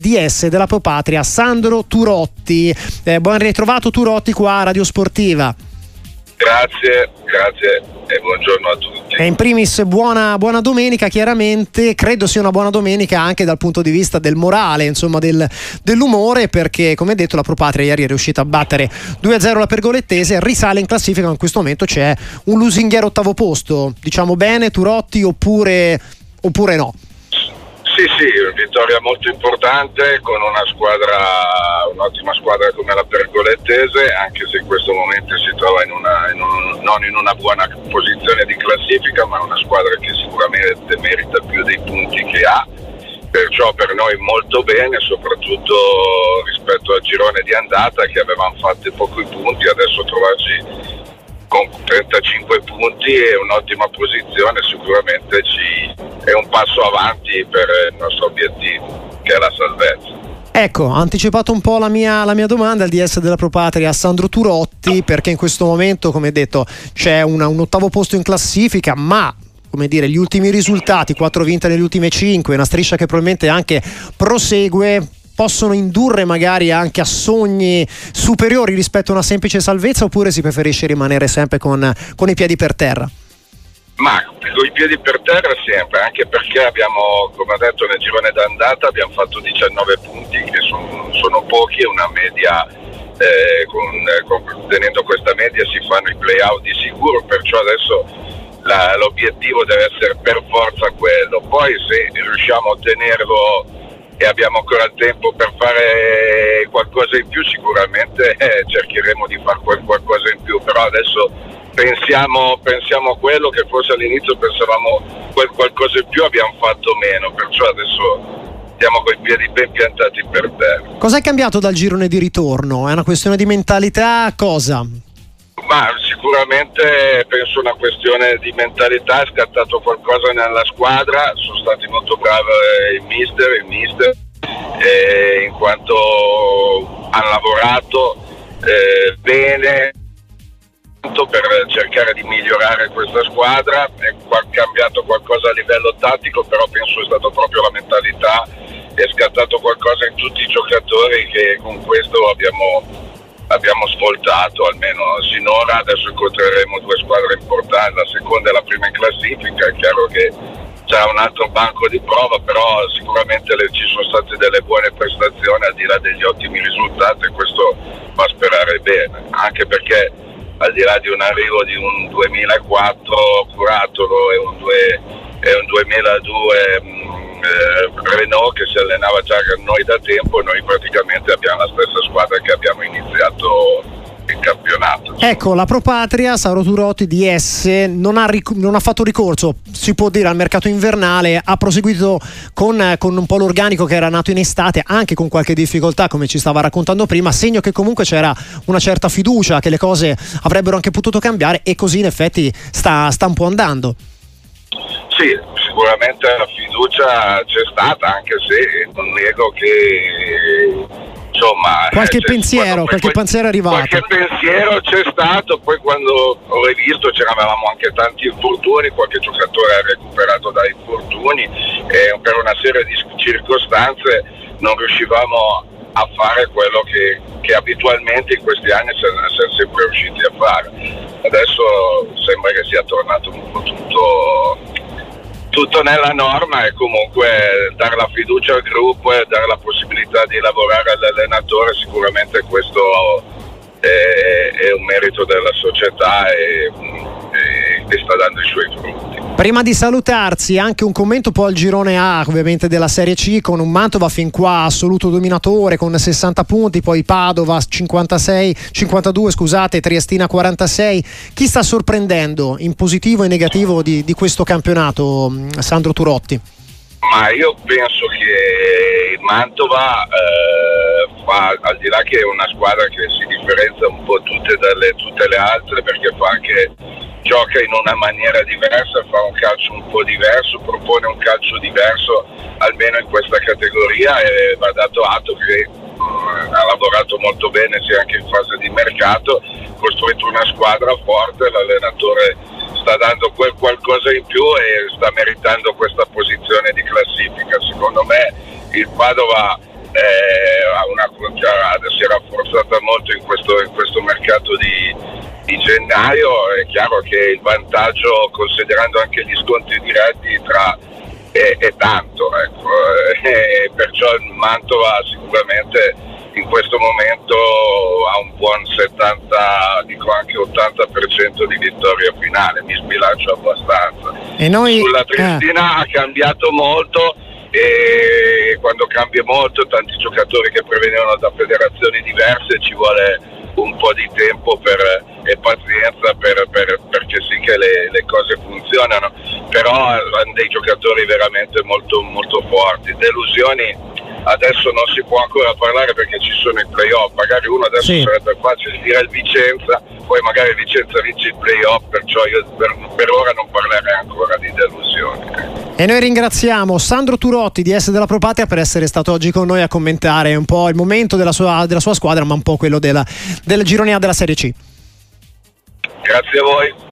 Ds della Pro Patria, Sandro Turotti. Buon ritrovato Turotti qua a Radio Sportiva. Grazie e buongiorno a tutti. E in primis buona domenica, chiaramente. Credo sia una buona domenica anche dal punto di vista del morale, insomma dell'umore, perché come detto la Pro Patria ieri è riuscita a battere 2-0 la Pergolettese, risale in classifica, ma in questo momento c'è un lusinghiero ottavo posto, diciamo bene Turotti oppure no? Sì, vittoria molto importante con un'ottima squadra come la Pergolettese, anche se in questo momento si trova non in una buona posizione di classifica, ma una squadra che sicuramente merita più dei punti che ha, perciò per noi molto bene, soprattutto rispetto al girone di andata che avevamo fatto pochi punti, adesso trovarci con 35 punti è un'ottima posizione, sicuramente è un passo avanti per il nostro obiettivo che è la salvezza. Ecco, ha anticipato un po' la mia domanda al DS della Pro Patria, Sandro Turotti, perché in questo momento, come detto, c'è un ottavo posto in classifica, ma come dire, gli ultimi risultati, 4 vinte nelle ultime 5, una striscia che probabilmente anche prosegue, possono indurre magari anche a sogni superiori rispetto a una semplice salvezza, oppure si preferisce rimanere sempre con i piedi per terra? Ma con i piedi per terra sempre, anche perché abbiamo, come ho detto, nel girone d'andata abbiamo fatto 19 punti, che sono pochi, e una media, tenendo questa media si fanno i play-out di sicuro, perciò adesso l'obiettivo deve essere per forza quello, poi se riusciamo a ottenerlo e abbiamo ancora il tempo per fare qualcosa in più, sicuramente cercheremo di fare qualcosa in più, però adesso pensiamo a quello che forse all'inizio pensavamo qualcosa in più, abbiamo fatto meno, perciò adesso stiamo con i piedi ben piantati per terra. Cos'è cambiato dal girone di ritorno? È una questione di mentalità? Cosa? Ma sicuramente penso una questione di mentalità, è scattato qualcosa nella squadra, sono stati molto bravi il mister in quanto ha lavorato bene per cercare di migliorare questa squadra, è cambiato qualcosa a livello tattico, però penso è stato proprio la mentalità, è scattato qualcosa in tutti i giocatori che con questo abbiamo svoltato, almeno sinora. Adesso incontreremo due squadre importanti, la seconda e la prima in classifica, è chiaro che c'è un altro banco di prova, però sicuramente ci sono state delle buone prestazioni al di là degli ottimi risultati e questo fa sperare bene, anche perché al di là di un arrivo di un 2004 Curatolo e un 2002 Renault che si allenava già con noi da tempo, noi praticamente abbiamo la stessa squadra che abbiamo iniziato il campionato. Ecco, la Pro Patria, Sandro Turotti, DS, non ha fatto ricorso, si può dire, al mercato invernale, ha proseguito con un po' l'organico che era nato in estate, anche con qualche difficoltà come ci stava raccontando prima, segno che comunque c'era una certa fiducia che le cose avrebbero anche potuto cambiare, e così in effetti sta un po' andando. Sì, sicuramente la fiducia c'è stata, anche se non nego che qualche pensiero è arrivato. Qualche pensiero c'è stato, poi quando ho rivisto c'eravamo anche tanti infortuni, qualche giocatore ha recuperato da infortuni e per una serie di circostanze non riuscivamo a fare quello che abitualmente in questi anni siamo sempre riusciti a fare. Adesso sembra che sia tornato un po' tutto nella norma, e comunque dare la fiducia al gruppo e dare la possibilità di lavorare all'allenatore, sicuramente questo è un merito della società e sta dando i suoi frutti. Prima di salutarsi, anche un commento poi al girone A, ovviamente della Serie C, con un Mantova fin qua assoluto dominatore con 60 punti, poi Padova 52, scusate, Triestina 46. Chi sta sorprendendo in positivo e negativo di questo campionato, Sandro Turotti? Ma io penso che il Mantova, al di là che è una squadra che si differenzia un po' tutte le altre, perché fa anche... gioca in una maniera diversa, fa un calcio un po' diverso, propone un calcio diverso almeno in questa categoria, e va dato atto che ha lavorato molto bene sia anche in fase di mercato, costruito una squadra forte, l'allenatore sta dando quel qualcosa in più e sta meritando questa posizione di classifica. Secondo me il Padova si è rafforzata molto in questo mercato di gennaio. È chiaro che il vantaggio, considerando anche gli sconti diretti, è tanto, ecco. E perciò il Mantova sicuramente in questo momento ha un buon 70, dico anche 80% di vittoria finale, mi sbilancio abbastanza. E noi, sulla Triestina ha cambiato molto, e quando cambia molto, tanti giocatori che provenivano da federazioni diverse, ci vuole un po' di tempo e pazienza perché sì che le cose funzionano, però hanno dei giocatori veramente molto, molto forti. Delusioni adesso non si può ancora parlare perché ci sono i play-off, magari uno adesso sarebbe facile dire il Vicenza, poi magari Vicenza vince il play-off, perciò io per ora non parlerei ancora di delusioni. E noi ringraziamo Sandro Turotti, Ds della Pro Patria, per essere stato oggi con noi a commentare un po' il momento della sua squadra, ma un po' quello del girone A della Serie C. Grazie a voi.